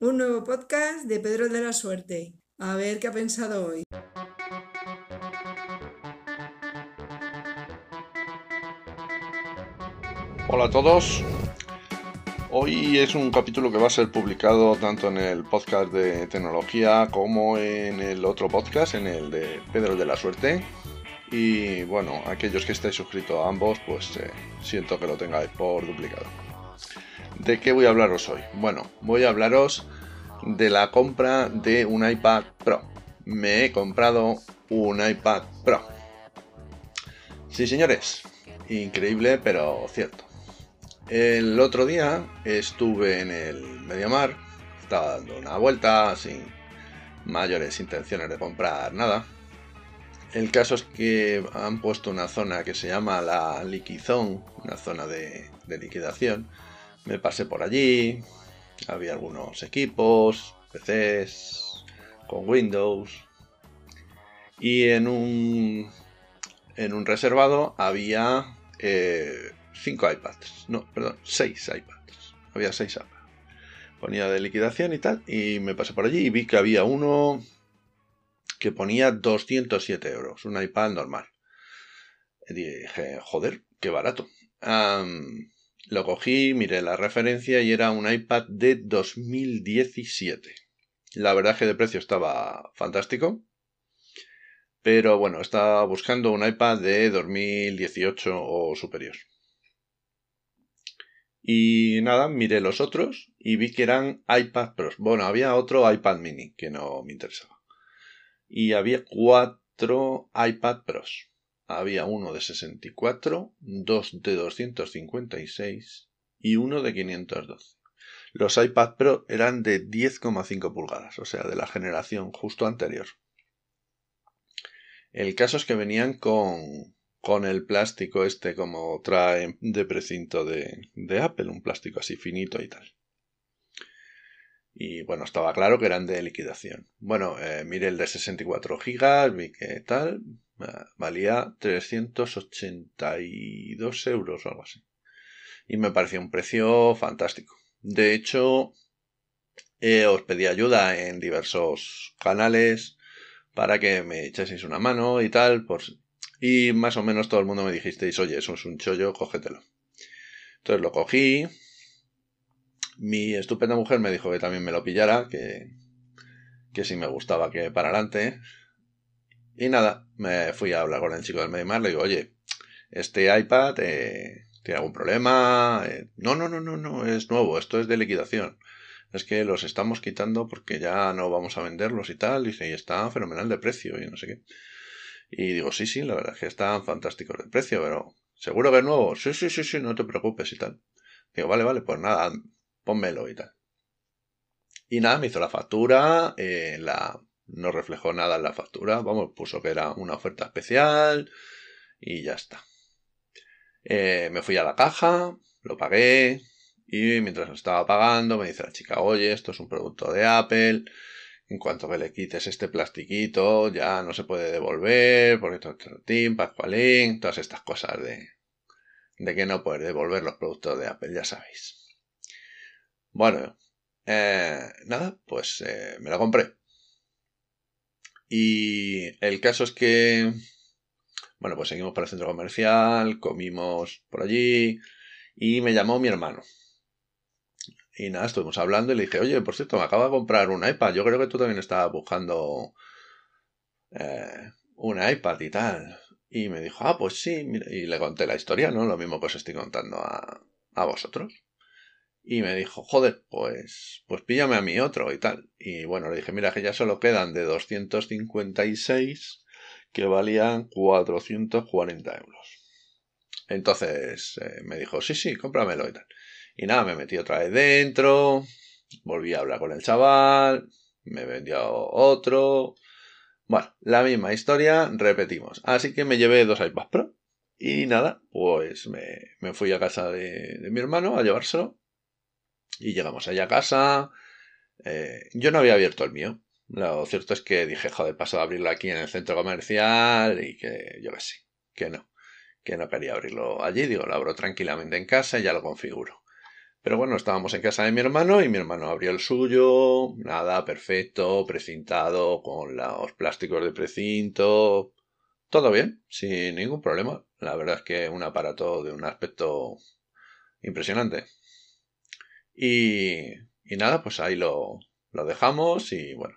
Un nuevo podcast de Pedro de la Suerte. A ver qué ha pensado hoy. Hola a todos. Hoy es un capítulo que va a ser publicado tanto en el podcast de tecnología como en el otro podcast, en el de Pedro de la Suerte. Y bueno, aquellos que estáis suscritos a ambos, pues siento que lo tengáis por duplicado. ¿De qué voy a hablaros hoy? Bueno, voy a hablaros de la compra de un iPad Pro. Me he comprado un iPad Pro. Sí, señores, increíble pero cierto. El otro día estuve en el MediaMarkt, estaba dando una vuelta sin mayores intenciones de comprar nada. El caso es que han puesto una zona que se llama la Liquizón, una zona de liquidación. Me pasé por allí, había algunos equipos, PCs, con Windows, y en un reservado había 6 iPads, había 6 iPads. Ponía de liquidación y tal, y me pasé por allí y vi que había uno que ponía 207 euros, un iPad normal. Y dije, joder, qué barato. Lo cogí, miré la referencia y era un iPad de 2017. La verdad es que de precio estaba fantástico. Pero bueno, estaba buscando un iPad de 2018 o superior. Y nada, miré los otros y vi que eran iPad Pros. Bueno, había otro iPad Mini que no me interesaba. Y había 4 iPad Pros. Había uno de 64, dos de 256 y uno de 512. Los iPad Pro eran de 10,5 pulgadas, o sea, de la generación justo anterior. El caso es que venían con el plástico este como traen de precinto de Apple, un plástico así finito y tal. Y bueno, estaba claro que eran de liquidación. Bueno, miré el de 64 GB, vi que tal. Valía 382 euros o algo así. Y me pareció un precio fantástico. De hecho, os pedí ayuda en diversos canales para que me echaseis una mano y tal. Y más o menos todo el mundo me dijisteis, oye, eso es un chollo, cógetelo. Entonces lo cogí. Mi estupenda mujer me dijo que también me lo pillara, que si me gustaba que para adelante. Y nada, me fui a hablar con el chico del MediaMarkt, le digo, oye, este iPad tiene algún problema. No, es nuevo, esto es de liquidación. Es que los estamos quitando porque ya no vamos a venderlos y tal. Dice, y está fenomenal de precio y no sé qué. Y digo, sí, la verdad es que están fantásticos de precio, pero ¿seguro que es nuevo? Sí, no te preocupes y tal. Digo, vale, pues nada, pónmelo y tal. Y nada, me hizo la factura, no reflejó nada en la factura, vamos, puso que era una oferta especial y ya está. Me fui a la caja, lo pagué y mientras lo estaba pagando me dice la chica, oye, esto es un producto de Apple, en cuanto que le quites este plastiquito ya no se puede devolver, porque Tortín, Pascualín, todas estas cosas de que no puedes devolver los productos de Apple, ya sabéis. Bueno, nada, pues me lo compré. Y el caso es que, bueno, pues seguimos para el centro comercial, comimos por allí y me llamó mi hermano. Y nada, estuvimos hablando y le dije, oye, por cierto, me acabo de comprar un iPad, yo creo que tú también estabas buscando un iPad y tal. Y me dijo, ah, pues sí, mira. Y le conté la historia, ¿no? Lo mismo que os estoy contando a vosotros. Y me dijo, joder, pues píllame a mí otro y tal. Y bueno, le dije, mira, que ya solo quedan de 256 que valían 440 euros. Entonces me dijo, sí, cómpramelo y tal. Y nada, me metí otra vez dentro, volví a hablar con el chaval, me vendió otro. Bueno, la misma historia, repetimos. Así que me llevé 2 iPad Pro y nada, pues me fui a casa de mi hermano a llevárselo. Y llegamos allá a casa. Yo no había abierto el mío. Lo cierto es que dije, joder, paso a abrirlo aquí en el centro comercial y que yo qué sé, que no quería abrirlo allí. Digo, lo abro tranquilamente en casa y ya lo configuro. Pero bueno, estábamos en casa de mi hermano y mi hermano abrió el suyo, nada, perfecto, precintado, con los plásticos de precinto, todo bien, sin ningún problema. La verdad es que un aparato de un aspecto impresionante. Y nada, pues ahí lo dejamos y bueno.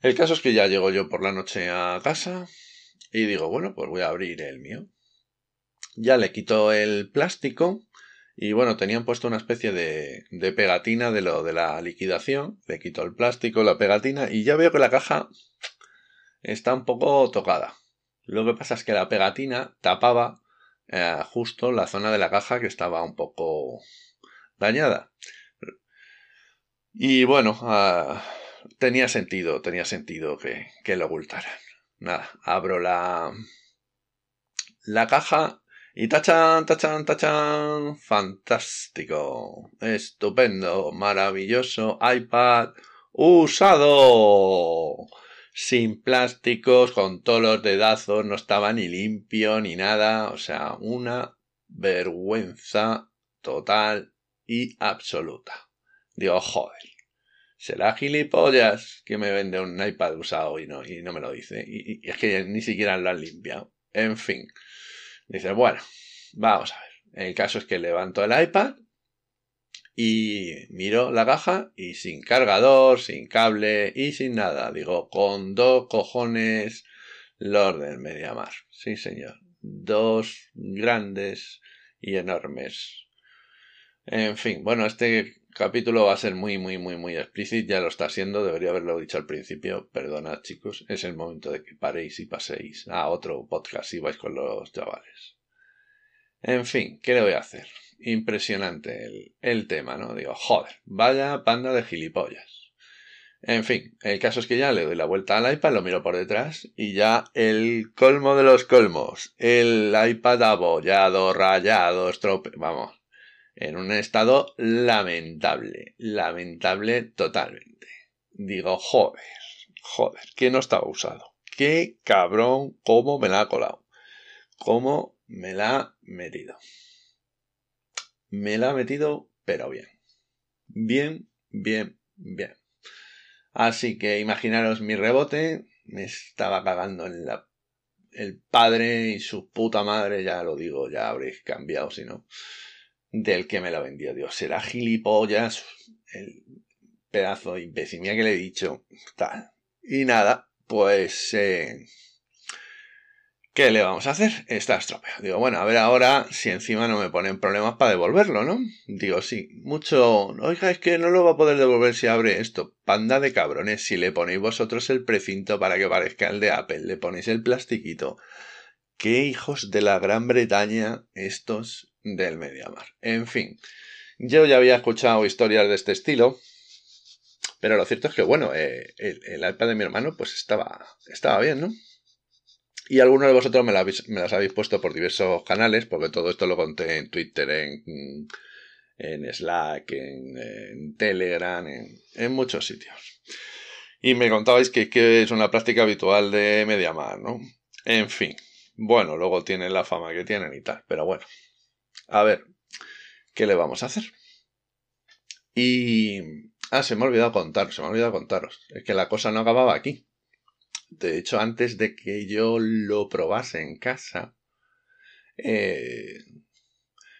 El caso es que ya llego yo por la noche a casa y digo, bueno, pues voy a abrir el mío. Ya le quito el plástico y bueno, tenían puesto una especie de pegatina de lo de la liquidación. Le quito el plástico, la pegatina y ya veo que la caja está un poco tocada. Lo que pasa es que la pegatina tapaba justo la zona de la caja que estaba un poco dañada. Y bueno, tenía sentido que lo ocultaran. Nada, abro la caja y tachan, tachan, tachan, fantástico, estupendo, maravilloso, iPad usado, sin plásticos, con todos los dedazos, no estaba ni limpio ni nada, o sea, una vergüenza total y absoluta. Digo, joder, será gilipollas que me vende un iPad usado y no me lo dice, y es que ni siquiera lo han limpiado, en fin. Dice, bueno, vamos a ver. El caso es que levanto el iPad y miro la caja y sin cargador, sin cable y sin nada. Digo, con dos cojones los del MediaMarkt. Sí, señor. Dos grandes y enormes. En fin, bueno, este capítulo va a ser muy, muy, muy, muy explícito. Ya lo está siendo. Debería haberlo dicho al principio. Perdonad, chicos. Es el momento de que paréis y paséis a otro podcast si vais con los chavales. En fin, ¿qué le voy a hacer? Impresionante el tema, ¿no? Digo, joder, vaya panda de gilipollas. En fin, el caso es que ya le doy la vuelta al iPad, lo miro por detrás y ya el colmo de los colmos. El iPad abollado, rayado, vamos, en un estado lamentable. Lamentable totalmente. Digo, joder, que no estaba usado. Qué cabrón, cómo me la ha colado. Cómo me la ha metido. Me la ha metido, pero bien. Bien. Así que imaginaros mi rebote. Me estaba cagando en el padre y su puta madre. Ya lo digo, ya habréis cambiado, si no. Del que me la vendió. Dios, será gilipollas. El pedazo de imbecilidad que le he dicho. Tal. Y nada, pues... ¿Qué le vamos a hacer? Está estropeado. Digo, bueno, a ver ahora si encima no me ponen problemas para devolverlo, ¿no? Digo, sí, mucho... Oiga, es que no lo va a poder devolver si abre esto. Panda de cabrones, si le ponéis vosotros el precinto para que parezca el de Apple, le ponéis el plastiquito. ¡Qué hijos de la Gran Bretaña estos del MediaMarkt! En fin, yo ya había escuchado historias de este estilo, pero lo cierto es que, bueno, el iPad de mi hermano pues estaba bien, ¿no? Y algunos de vosotros me las habéis puesto por diversos canales, porque todo esto lo conté en Twitter, en Slack, en Telegram, en muchos sitios. Y me contabais que es una práctica habitual de MediaMarkt, ¿no? En fin, bueno, luego tienen la fama que tienen y tal, pero bueno. A ver, ¿qué le vamos a hacer? Y... Ah, se me ha olvidado contaros. Es que la cosa no acababa aquí. De hecho, antes de que yo lo probase en casa,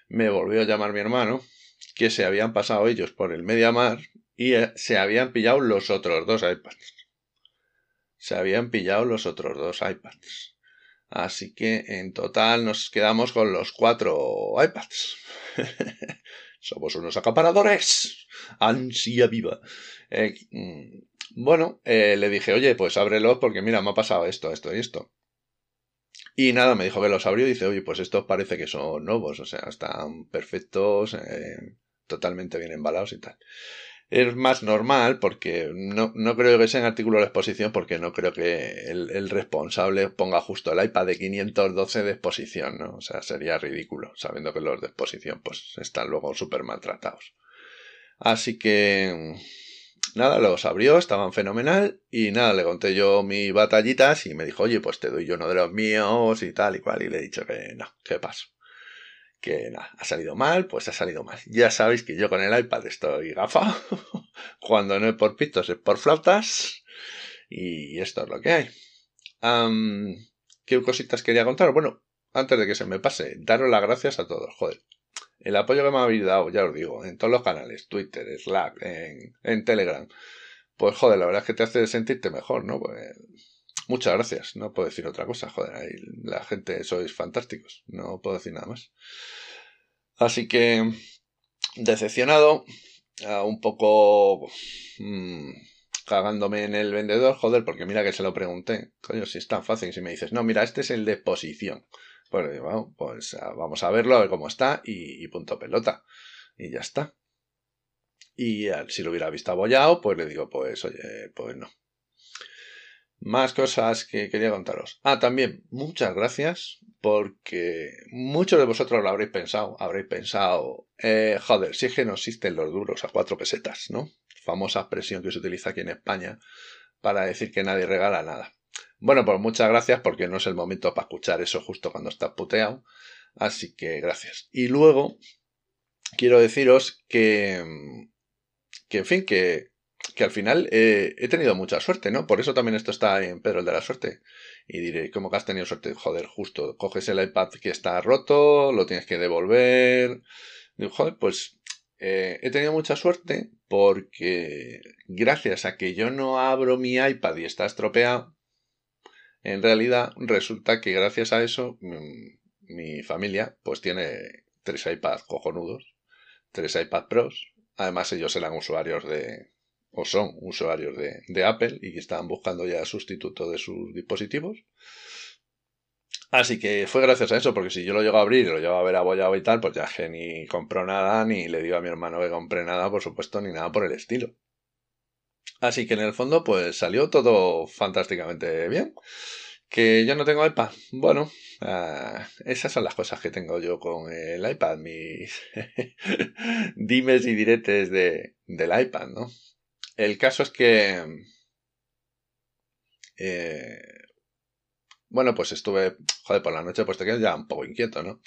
me volvió a llamar mi hermano, que se habían pasado ellos por el MediaMarkt y se habían pillado los otros dos iPads. Así que, en total, nos quedamos con los 4 iPads. Somos unos acaparadores. Ansia viva. Bueno, le dije, oye, pues ábrelos porque mira, me ha pasado esto y esto. Y nada, me dijo que los abrió y dice, oye, pues estos parece que son nuevos, o sea, están perfectos, totalmente bien embalados y tal. Es más normal porque no creo que sea en artículo de exposición porque no creo que el responsable ponga justo el iPad de 512 de exposición, ¿no? O sea, sería ridículo, sabiendo que los de exposición pues están luego súper maltratados. Así que... Nada, los abrió, estaban fenomenal y nada, le conté yo mis batallitas y me dijo, oye, pues te doy yo uno de los míos y tal y cual, y le he dicho que no, que paso. que nada, ha salido mal, pues ha salido mal. Ya sabéis que yo con el iPad estoy gafado, cuando no es por pitos es por flautas, y esto es lo que hay. ¿Qué cositas quería contar? Bueno, antes de que se me pase, daros las gracias a todos, joder. El apoyo que me habéis dado, ya os digo, en todos los canales, Twitter, Slack, en Telegram, pues joder, la verdad es que te hace sentirte mejor, ¿no? Pues, muchas gracias, no puedo decir otra cosa, joder, ahí la gente, sois fantásticos, no puedo decir nada más. Así que, decepcionado, un poco cagándome en el vendedor, joder, porque mira que se lo pregunté, coño, si es tan fácil, si me dices, no, mira, este es el de posición. Bueno, pues vamos a verlo, a ver cómo está y punto pelota. Y ya está. Y si lo hubiera visto abollado, pues le digo, pues oye, pues no. Más cosas que quería contaros. Ah, también, muchas gracias, porque muchos de vosotros lo habréis pensado. Habréis pensado, joder, si es que no existen los duros a 4 pesetas, ¿no? Famosa expresión que se utiliza aquí en España para decir que nadie regala nada. Bueno, pues muchas gracias, porque no es el momento para escuchar eso justo cuando estás puteado. Así que gracias. Y luego, quiero deciros que en fin, que al final he tenido mucha suerte, ¿no? Por eso también esto está en Pedro de la Suerte. Y diré, ¿cómo que has tenido suerte? Joder, justo, coges el iPad que está roto, lo tienes que devolver. Digo, joder, pues he tenido mucha suerte porque gracias a que yo no abro mi iPad y está estropeado, en realidad, resulta que gracias a eso, mi familia pues tiene 3 iPads cojonudos, 3 iPad Pros. Además, ellos eran usuarios de Apple y estaban buscando ya sustituto de sus dispositivos. Así que fue gracias a eso, porque si yo lo llego a abrir y lo llego a ver abollado y tal, pues ya que ni compró nada, ni le digo a mi hermano que compré nada, por supuesto, ni nada por el estilo. Así que en el fondo pues salió todo fantásticamente bien. ¿Que yo no tengo iPad? Bueno, esas son las cosas que tengo yo con el iPad, mis dimes y diretes del iPad, ¿no? El caso es que bueno, pues estuve, joder, por la noche pues te quedas ya un poco inquieto, ¿no?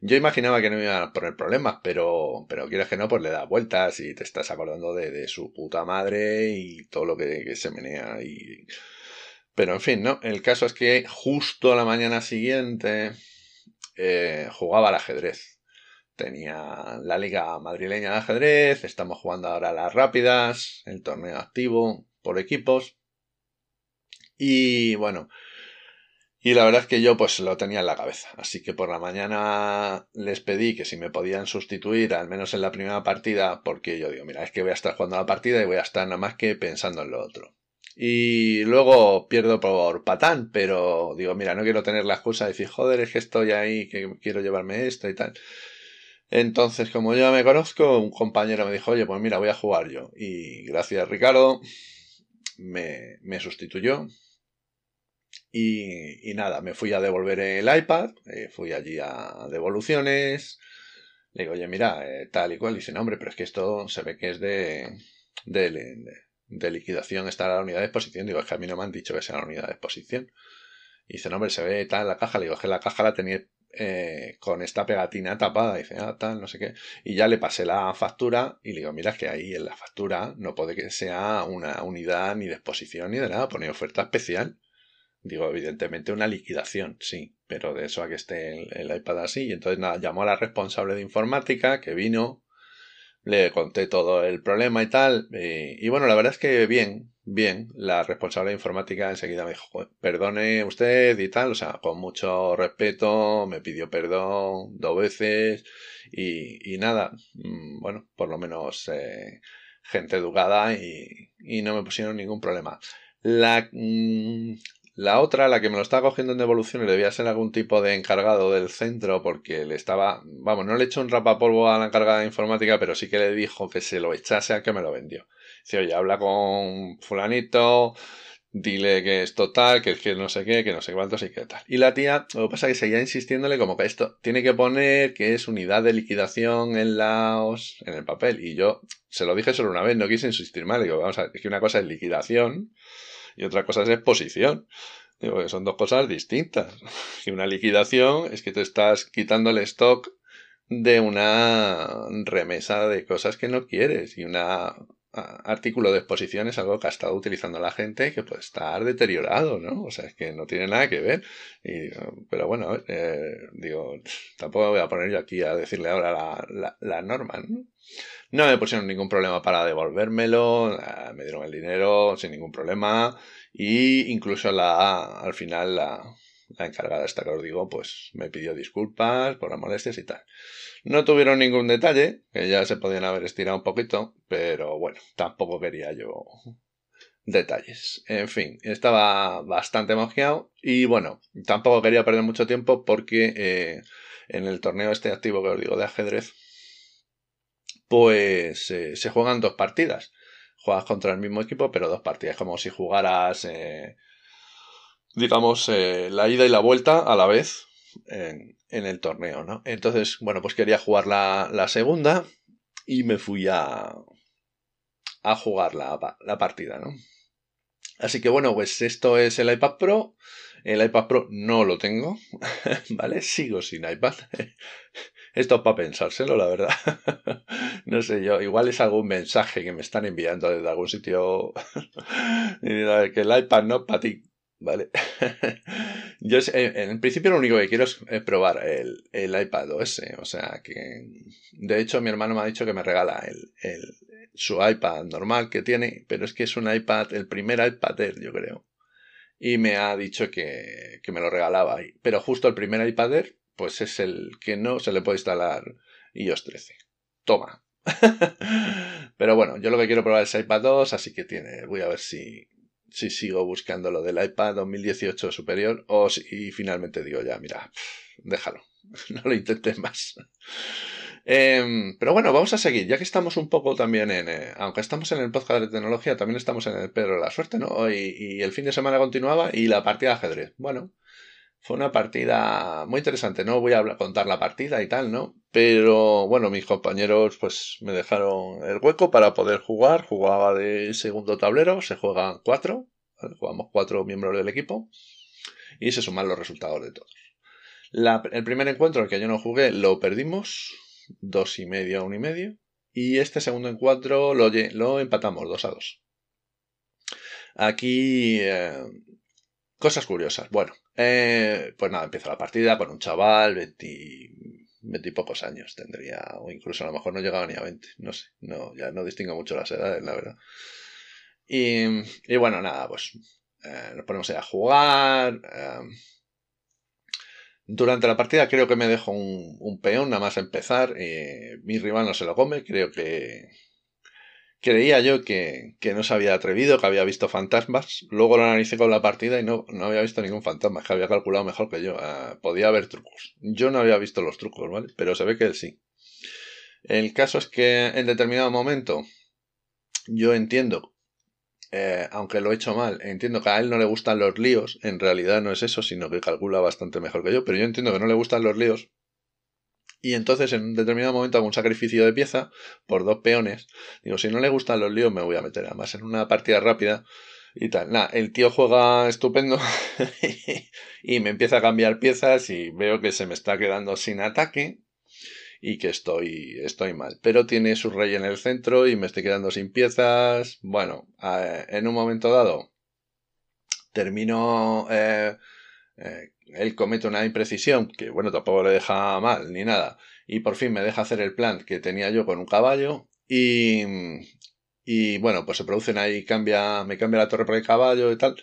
Yo imaginaba que no me iban a poner problemas, pero quieres que no, pues le das vueltas y te estás acordando de su puta madre y todo lo que se menea y... Pero en fin, ¿no? El caso es que justo a la mañana siguiente jugaba al ajedrez. Tenía la Liga Madrileña de Ajedrez, estamos jugando ahora las rápidas, el torneo activo por equipos y bueno... Y la verdad es que yo pues lo tenía en la cabeza. Así que por la mañana les pedí que si me podían sustituir, al menos en la primera partida, porque yo digo, mira, es que voy a estar jugando la partida y voy a estar nada más que pensando en lo otro. Y luego pierdo por patán, pero digo, mira, no quiero tener la excusa de decir, joder, es que estoy ahí, que quiero llevarme esto y tal. Entonces, como yo me conozco, un compañero me dijo, oye, pues mira, voy a jugar yo. Y gracias, Ricardo, me sustituyó. Y nada, me fui a devolver el iPad, fui allí a devoluciones, le digo, oye, mira, tal y cual, y dice, no, hombre, pero es que esto se ve que es de liquidación, está la unidad de exposición. Digo, es que a mí no me han dicho que sea la unidad de exposición. Y dice, no, hombre, se ve tal la caja. Le digo, es que la caja la tenía con esta pegatina tapada. Dice, ah, tal, no sé qué. Y ya le pasé la factura y le digo, mira, es que ahí en la factura no puede que sea una unidad ni de exposición ni de nada, pone oferta especial. Digo, evidentemente una liquidación, sí, pero de eso a que esté el iPad así. Y entonces nada, llamó a la responsable de informática, que vino, le conté todo el problema y tal. Y bueno, la verdad es que bien, la responsable de informática enseguida me dijo, perdone usted y tal, o sea, con mucho respeto, me pidió perdón 2 veces y nada, bueno, por lo menos gente educada y no me pusieron ningún problema. La otra, la que me lo estaba cogiendo en devolución, y debía ser algún tipo de encargado del centro, porque le estaba... Vamos, no le echó un rapapolvo a la encargada de informática, pero sí que le dijo que se lo echase al que me lo vendió. Dice, oye, habla con fulanito, dile que es total, que es que no sé qué, que no sé cuántos y que tal. Y la tía, lo que pasa es que seguía insistiéndole como que esto tiene que poner que es unidad de liquidación en el papel. Y yo se lo dije solo una vez, no quise insistir más. Le digo, vamos a ver, es que una cosa es liquidación... Y otra cosa es exposición. Digo, que son 2 cosas distintas. Y una liquidación es que te estás quitando el stock de una remesa de cosas que no quieres, y un artículo de exposición es algo que ha estado utilizando la gente que puede estar deteriorado, ¿no? O sea, es que no tiene nada que ver. Y, pero bueno, digo, tampoco me voy a poner yo aquí a decirle ahora la norma, ¿no? No me pusieron ningún problema para devolvérmelo, me dieron el dinero sin ningún problema, y incluso al final la encargada esta que os digo, pues me pidió disculpas por las molestias y tal. No tuvieron ningún detalle, que ya se podían haber estirado un poquito, pero bueno, tampoco quería yo detalles. En fin, estaba bastante mosqueado y bueno, tampoco quería perder mucho tiempo porque en el torneo este activo que os digo de ajedrez, pues se juegan dos partidas. Juegas contra el mismo equipo, pero dos partidas, como si jugaras... digamos, la ida y la vuelta a la vez en el torneo, ¿no? Entonces, bueno, pues quería jugar la segunda y me fui a jugar la partida, ¿no? Así que, bueno, pues esto es el iPad Pro. El iPad Pro no lo tengo, ¿vale? Sigo sin iPad. Esto es para pensárselo, la verdad. No sé yo, igual es algún mensaje que me están enviando desde algún sitio. Que el iPad no es para ti. Vale, yo en principio lo único que quiero es probar el iPad OS, o sea que de hecho mi hermano me ha dicho que me regala su iPad normal que tiene, pero es que es un iPad, el primer iPad Air yo creo, y me ha dicho que me lo regalaba, pero justo el primer iPad Air pues es el que no se le puede instalar iOS 13, toma. Pero bueno, yo lo que quiero probar es iPad 2, así que voy a ver si sigo buscando lo del iPad 2018 superior o si finalmente digo ya, mira, déjalo, no lo intentes más. Pero bueno, vamos a seguir, ya que estamos un poco también aunque estamos en el podcast de tecnología, también estamos en el Pedro de la Suerte, ¿no? Y el fin de semana continuaba y la partida de ajedrez. Bueno, fue una partida muy interesante, no voy a contar la partida y tal, ¿no? Pero bueno, mis compañeros pues me dejaron el hueco para poder jugar. Jugaba de segundo tablero, se juegan 4, ¿vale? Jugamos 4 miembros del equipo y se suman los resultados de todos. El primer encuentro, el que yo no jugué, lo perdimos 2,5 a 1,5, y este segundo encuentro lo empatamos 2-2. Aquí... cosas curiosas. Bueno, pues nada, empieza la partida con un chaval, 20 y pocos años tendría, o incluso a lo mejor no llegaba ni a 20, no sé, no, ya no distingo mucho las edades, la verdad. Y bueno, nada, pues nos ponemos ahí a jugar. Durante la partida creo que me dejo un peón nada más a empezar, mi rival no se lo come, creo que... Creía yo que no se había atrevido, que había visto fantasmas. Luego lo analicé con la partida y no había visto ningún fantasma, que había calculado mejor que yo. Podía haber trucos. Yo no había visto los trucos, ¿vale? Pero se ve que él sí. El caso es que en determinado momento, yo entiendo, aunque lo he hecho mal, entiendo que a él no le gustan los líos. En realidad no es eso, sino que calcula bastante mejor que yo. Pero yo entiendo que no le gustan los líos. Y entonces en un determinado momento hago un sacrificio de pieza por 2 peones. Digo, si no le gustan los líos me voy a meter además en una partida rápida y tal. Nada, el tío juega estupendo y me empieza a cambiar piezas y veo que se me está quedando sin ataque y que estoy mal. Pero tiene su rey en el centro y me estoy quedando sin piezas. Bueno, en un momento dado termino... él comete una imprecisión que, bueno, tampoco le deja mal ni nada, y por fin me deja hacer el plan que tenía yo con un caballo y bueno, pues se producen ahí, me cambia la torre por el caballo y tal.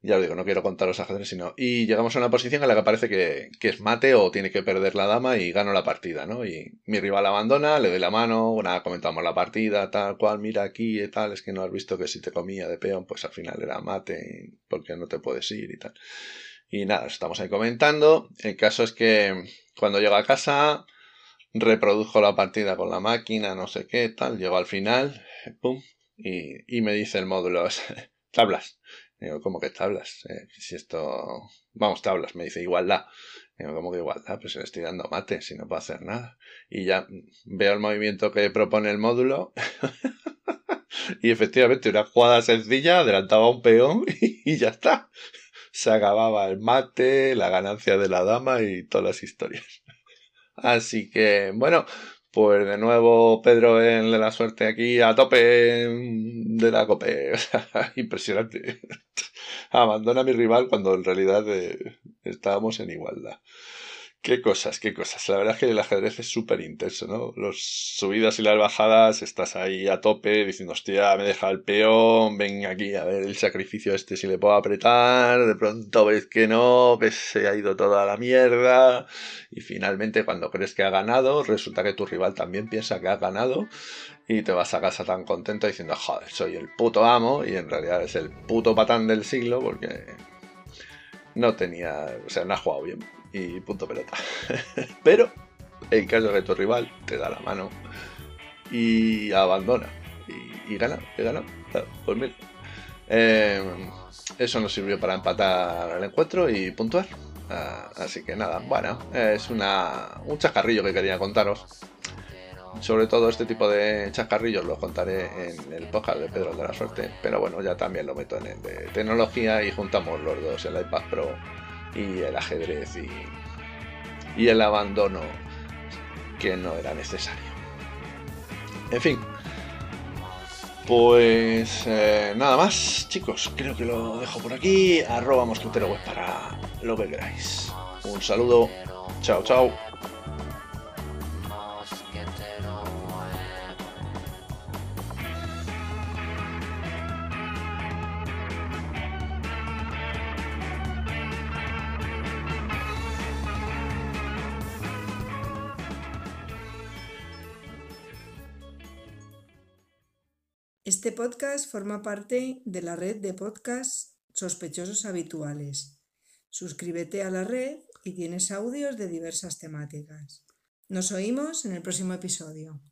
Ya os digo, no quiero contaros ajedrez, sino... Y llegamos a una posición en la que parece que es mate o tiene que perder la dama y gano la partida, ¿no? Y mi rival abandona, le doy la mano, nada, comentamos la partida, tal cual, mira aquí y tal, es que no has visto que si te comía de peón, pues al final era mate, porque no te puedes ir y tal. Y nada, estamos ahí comentando. El caso es que cuando llego a casa, reprodujo la partida con la máquina, no sé qué, tal. Llego al final, pum, y me dice el módulo, tablas. Digo, ¿cómo que tablas? Si esto... Vamos, tablas, me dice, igualdad. Digo, ¿cómo que igualdad? Pues le estoy dando mate, si no puedo hacer nada. Y ya veo el movimiento que propone el módulo... Y efectivamente, una jugada sencilla, adelantaba un peón y ya está. Se acababa el mate, la ganancia de la dama y todas las historias. Así que, bueno, pues de nuevo Pedro de la Suerte aquí a tope de la COPE. Impresionante. Abandona a mi rival cuando en realidad estábamos en igualdad. Qué cosas, qué cosas. La verdad es que el ajedrez es súper intenso, ¿no? Las subidas y las bajadas, estás ahí a tope diciendo, hostia, me deja el peón, ven aquí a ver el sacrificio este, si le puedo apretar. De pronto ves que no, que se ha ido toda la mierda. Y finalmente, cuando crees que ha ganado, resulta que tu rival también piensa que ha ganado. Y te vas a casa tan contento diciendo, joder, soy el puto amo. Y en realidad es el puto patán del siglo porque no tenía, o sea, no ha jugado bien. Y punto pelota. Pero en caso de que tu rival te da la mano y abandona y gana, te gana. Pues mira, eso nos sirvió para empatar el encuentro y puntuar. Así que nada, bueno, es un chascarrillo que quería contaros. Sobre todo este tipo de chascarrillos los contaré en el podcast de Pedro de la Suerte. Pero bueno, ya también lo meto en el de tecnología y juntamos los dos, el iPad Pro y el ajedrez y el abandono que no era necesario. En fin, pues nada más, chicos, creo que lo dejo por aquí. @mosquiteroweb para lo que queráis. Un saludo, chao, chao. Este podcast forma parte de la red de podcasts Sospechosos Habituales. Suscríbete a la red y tienes audios de diversas temáticas. Nos oímos en el próximo episodio.